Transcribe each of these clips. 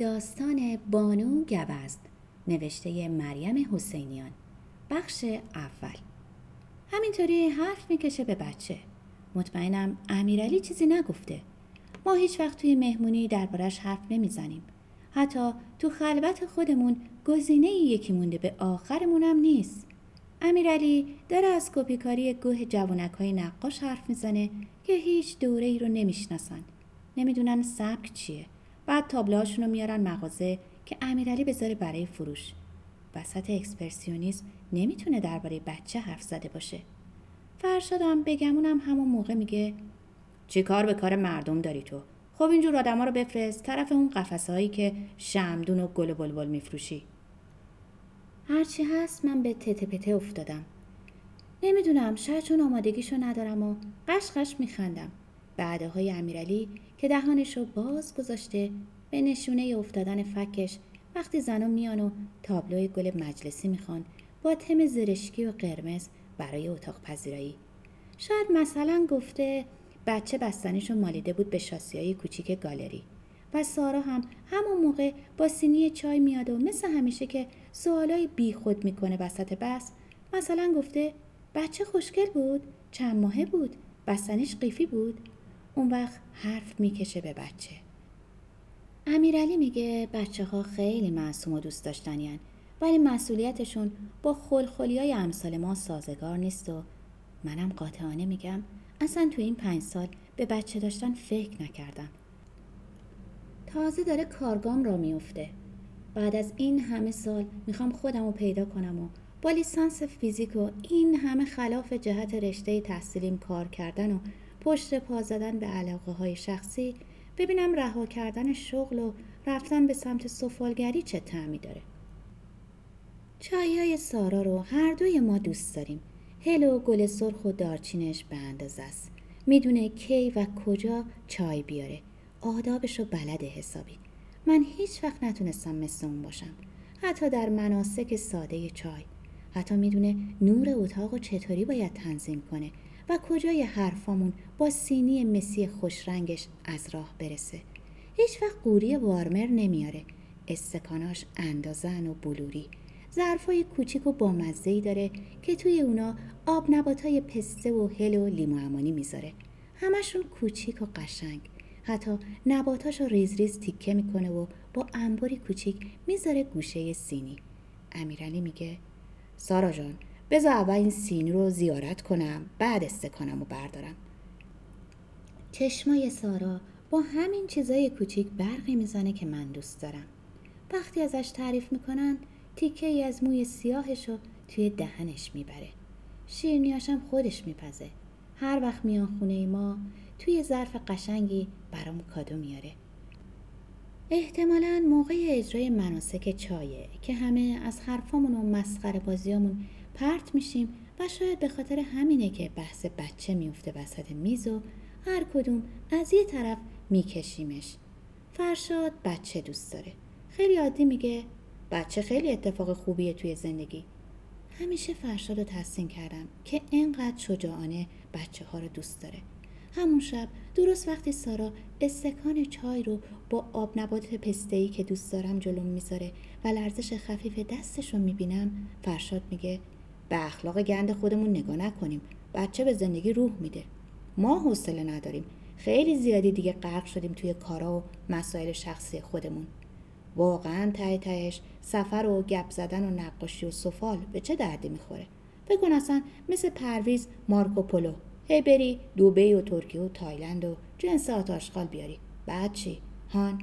داستان بانو گوزن نوشته مریم حسینیان، بخش اول. همینطوری حرف میکشه به بچه. مطمئنم امیرعلی چیزی نگفته. ما هیچ وقت توی مهمونی دربارش حرف نمیزنیم. حتی تو خلوت خودمون گزینه یکی مونده به آخرمونم نیست. امیرعلی داره از کپیکاری گوه جوانکای نقاش حرف میزنه که هیچ دوره‌ای رو نمیشناسن. نمیدونن سبک چیه. بعد تابلوهاشون رو میارن مغازه که امیرعلی بذاره برای فروش. وسط اکسپرسیونیسم نمیتونه درباره بچه حرف زده باشه. فرشادم بگمونم همون موقع میگه چی کار به کار مردم داری تو؟ خب اینجور آدما رو بفرست طرف اون قفسه‌هایی که شمدون و گل و بلبل میفروشی. هرچی هست من به تته پته افتادم. نمیدونم شاید چون آمادگیشو ندارم و قشقش میخندم. بعدهای امیرعلی که دهانشو باز گذاشته به نشونه افتادن فکش وقتی زنا میان و تابلوی گل مجلسی میخوان با تم زرشکی و قرمز برای اتاق پذیرایی. شاید مثلا گفته بچه بستنیشو مالیده بود به شاسیای کوچیک گالری و سارا هم همون موقع با سینی چای میاد و مثل همیشه که سوالای بی خود میکنه وسط بس. مثلا گفته بچه خوشگل بود، چند ماهه بود، بستنیش قیفی بود. اون وقت حرف میکشه به بچه. امیرعلی میگه بچه ها خیلی معصوم و دوست داشتنین، ولی مسئولیتشون با خلخلیای امثال ما سازگار نیست و منم قاطعانه میگم اصلا تو این 5 سال به بچه داشتن فکر نکردم. تازه داره کارگام را میفته. بعد از این همه سال میخوام خودم رو پیدا کنم و با لیسانس فیزیک و این همه خلاف جهت رشته تحصیلیم کار کردن و پشت پا زدن به علاقه های شخصی ببینم رها کردن شغل و رفتن به سمت سفالگری چه طعمی داره. چایای سارا رو هر دوی ما دوست داریم. هل و گل سرخ و دارچینش به اندازه است. میدونه کی و کجا چای بیاره. آدابشو بلده حسابی. من هیچ وقت نتونستم مثل اون باشم. حتی در مناسک ساده چای. حتی میدونه نور اتاقو چطوری باید تنظیم کنه و کجای حرفامون با سینی مسی خوش رنگش از راه برسه. هیچ وقت قوری وارمر نمیاره. استکاناش اندازه‌ان و بلوری. ظرفای کوچیک و بامزه‌ای داره که توی اونا آب نباتای پسته و هل و لیمو عمانی میذاره. همشون کوچیک و قشنگ. حتی نباتاشو ریز ریز تیکه میکنه و با انباری کوچیک میذاره گوشه سینی. امیرعلی میگه سارا جان بذار اول این سینی رو زیارت کنم بعد استکانمو بردارم. چشمای سارا با همین چیزای کوچیک برقی میزنه که من دوست دارم. وقتی ازش تعریف میکنن تیکه ای از موی سیاهشو توی دهنش میبره. شیرینیاشم خودش میپزه. هر وقت میان خونه ما توی ظرف قشنگی برام کادو میاره. احتمالاً موقع اجرای مناسک چایه که همه از حرفامون و مسخره بازیامون پرت میشیم و شاید به خاطر همینه که بحث بچه میفته وسط میز و هر کدوم از یه طرف میکشیمش. فرشاد بچه دوست داره. خیلی عادی میگه بچه خیلی اتفاق خوبیه توی زندگی. همیشه فرشاد رو تحسین کردم که اینقدر شجاعانه بچه ها رو دوست داره. همون شب درست وقتی سارا استکان چای رو با آب نبات پسته‌ای که دوست دارم جلوم میذاره و لرزش خفیف دستش رو میبینم، فرشاد میگه به اخلاق گند خودمون نگاه نکنیم. بچه به زندگی روح میده. ما حوصله نداریم. خیلی زیادی دیگه غرق شدیم توی کارا و مسائل شخصی خودمون. واقعا ته تهش سفر و گپ زدن و نقاشی و سفال به چه دردی میخوره؟ فکر کن اصلا مثل پرویز مارکوپولو هی بری دبی و ترکیه و تایلند و جنس آتاشقال بیاری. بعد چی؟ هان؟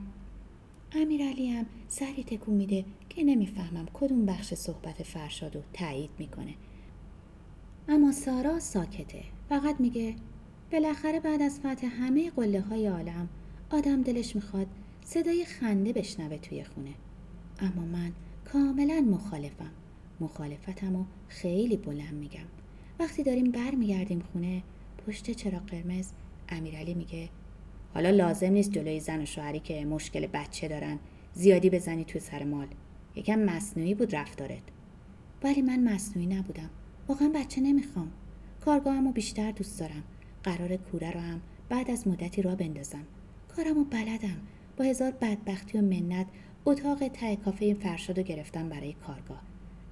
امیرعلی هم سری تکون میده که نمیفهمم کدوم بخش صحبت فرشادو تایید میکنه. اما سارا ساکته. فقط میگه بالاخره بعد از فتح همه قله های عالم آدم دلش میخواد صدای خنده بشنوه توی خونه. اما من کاملا مخالفم. مخالفتمو خیلی بلند میگم. وقتی داریم برمیگردیم خونه پشت چراغ قرمز، امیرعلی میگه حالا لازم نیست جلوی زن و شوهری که مشکل بچه دارن زیادی بزنی توی سر مال. یکم مصنوعی بود رفتارت. ولی من مصنوعی نبودم. واقعا بچه نمیخوام. کارگاهمو بیشتر دوست دارم. قرار کوره رو هم بعد از مدتی راه بندازم. کارمو بلدم. با هزار بدبختی و منت اتاق ته کافه این فرشاد رو گرفتم برای کارگاه.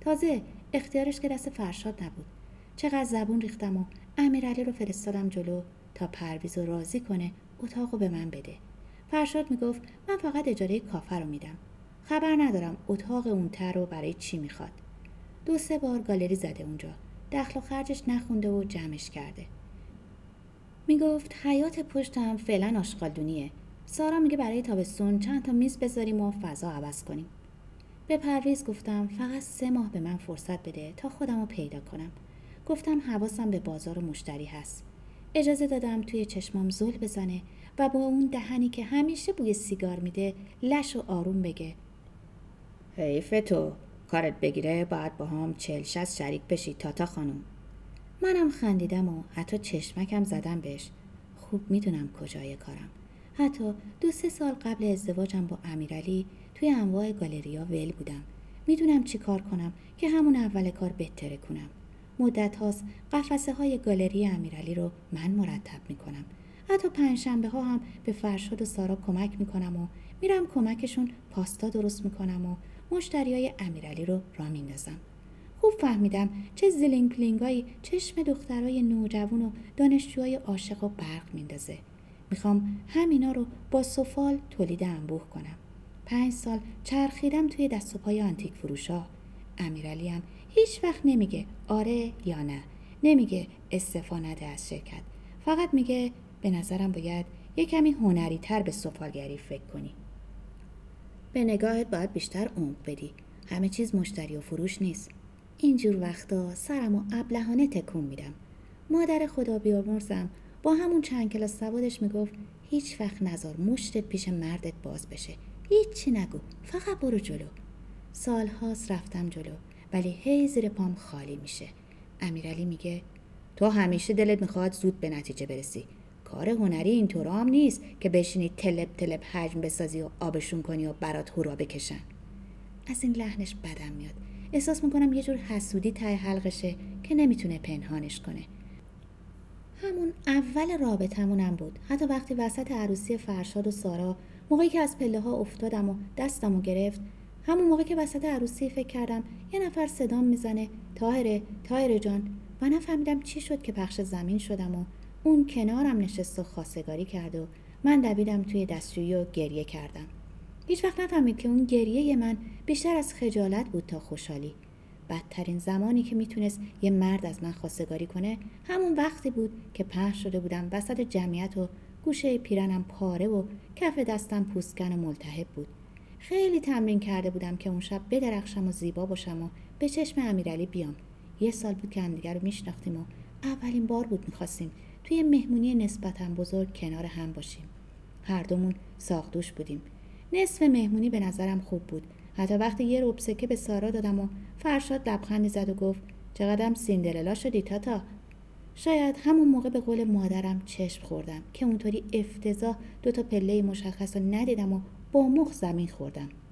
تازه اختیارش که دست فرشاد نبود. چقدر زبون ریختم و امیرعلی رو فرستادم جلو تا پرویز رو راضی کنه اتاق رو به من بده. فرشاد میگفت من فقط اجاره کافه رو میدم. خبر ندارم اتاق اون تر رو برای چی میخواد. 2-3 بار گالری زده اونجا. دخل و خرجش نخونده و جمعش کرده. میگفت حیات پشتم فعلا آشغالدونیه. سارا میگه برای تابستون چند تا میز بذاریم و فضا عوض کنیم. به پرویز گفتم فقط 3 ماه به من فرصت بده تا خودم رو پیدا کنم. گفتم حواسم به بازار و مشتری هست. اجازه دادم توی چشمام زل بزنه و با اون دهنی که همیشه بوی سیگار میده لش و آروم بگه حیف تو، کارت بگیره باید با هم 40-60 شریک بشی تاتا خانم. منم خندیدم و حتی چشمکم زدم بهش. خوب میدونم کجای کارم. حتی 2-3 سال قبل ازدواجم با امیرعلی توی انواع گالریا ول بودم. میدونم چی کار کنم که همون اول کار بهتره کنم. مدت هاست قفسه های گالری امیرعلی رو من مرتب میکنم. حتی 5 شنبه ها هم به فرشاد و سارا کمک میکنم و میرم کمکشون پاستا درست میکنم و مشتریای امیرعلی رو راه میندازم. خوب فهمیدم چه زلینگ پلینگایی چشم دخترای نوجوان و دانشجوهای عاشق و برق میندازه. میخوام همینا رو با سفال تولید انبوه کنم. 5 سال چرخیدم توی دست و پای آنتیک فروشا. امیرعلی هم هیچ وقت نمیگه آره یا نه. نمیگه استعفا نده از شرکت. فقط میگه به نظرم باید یه کمی هنری تر به سفالگری فکر کنی. به نگاهت باید بیشتر عمق بدی. همه چیز مشتری و فروش نیست. اینجور وقتا سرمو ابلهانه تکون میدم. مادر خدا بیامرزم با همون چند کلاس سوادش میگفت هیچ وقت نذار مشتت پیش مردت باز بشه. هیچی نگو، فقط برو جلو. سال هاست رفتم جلو ولی هی زیر پام خالی میشه. امیرعلی میگه تو همیشه دلت میخواد زود به نتیجه برسی. کار هنری اینطور هم نیست که بشینی تلپ تلپ حجم بسازی و آبشون کنی و برات هورا بکشن. از این لحنش بدم میاد. احساس میکنم یه جور حسودی ته حلقشه که نمیتونه پنهانش کنه. همون اول رابطمونم بود. حتی وقتی وسط عروسی فرشاد و سارا موقعی که از پله ها افتادم و دستمو گرفت، همون موقع که وسط عروسی فکر کردم یه نفر صدام میزنه طاهره جان و نفهمیدم چی شد که پخش زمین شدم و اون کنارم نشست و خواستگاری کرد و من دویدم توی دستشویی و گریه کردم. هیچ وقت نفهمید که اون گریه من بیشتر از خجالت بود تا خوشحالی. بدترین زمانی که میتونست یه مرد از من خواستگاری کنه همون وقتی بود که پهن شده بودم وسط جمعیت و گوشه پیرنم پاره و کف دستم پوستکن و ملتهب بود. خیلی تمرین کرده بودم که اون شب بدرخشم و زیبا باشم و به چشم امیرعلی بیام. 1 سال بود که همدیگر رو میشناختیم و اولین بار بود میخواستیم توی مهمونی نسبتاً بزرگ کنار هم باشیم. هر دومون ساقدوش بودیم. نصف مهمونی به نظرم خوب بود. حتی وقتی یه روبسکه به سارا دادم و فرشاد لبخندی زد و گفت چقدرم سیندرلا شدی تاتا. شاید همون موقع به قول مادرم چشم خوردم که اونطوری افتضاح 2 تا پله مشخص رو ندیدم و با مخ زمین خوردم.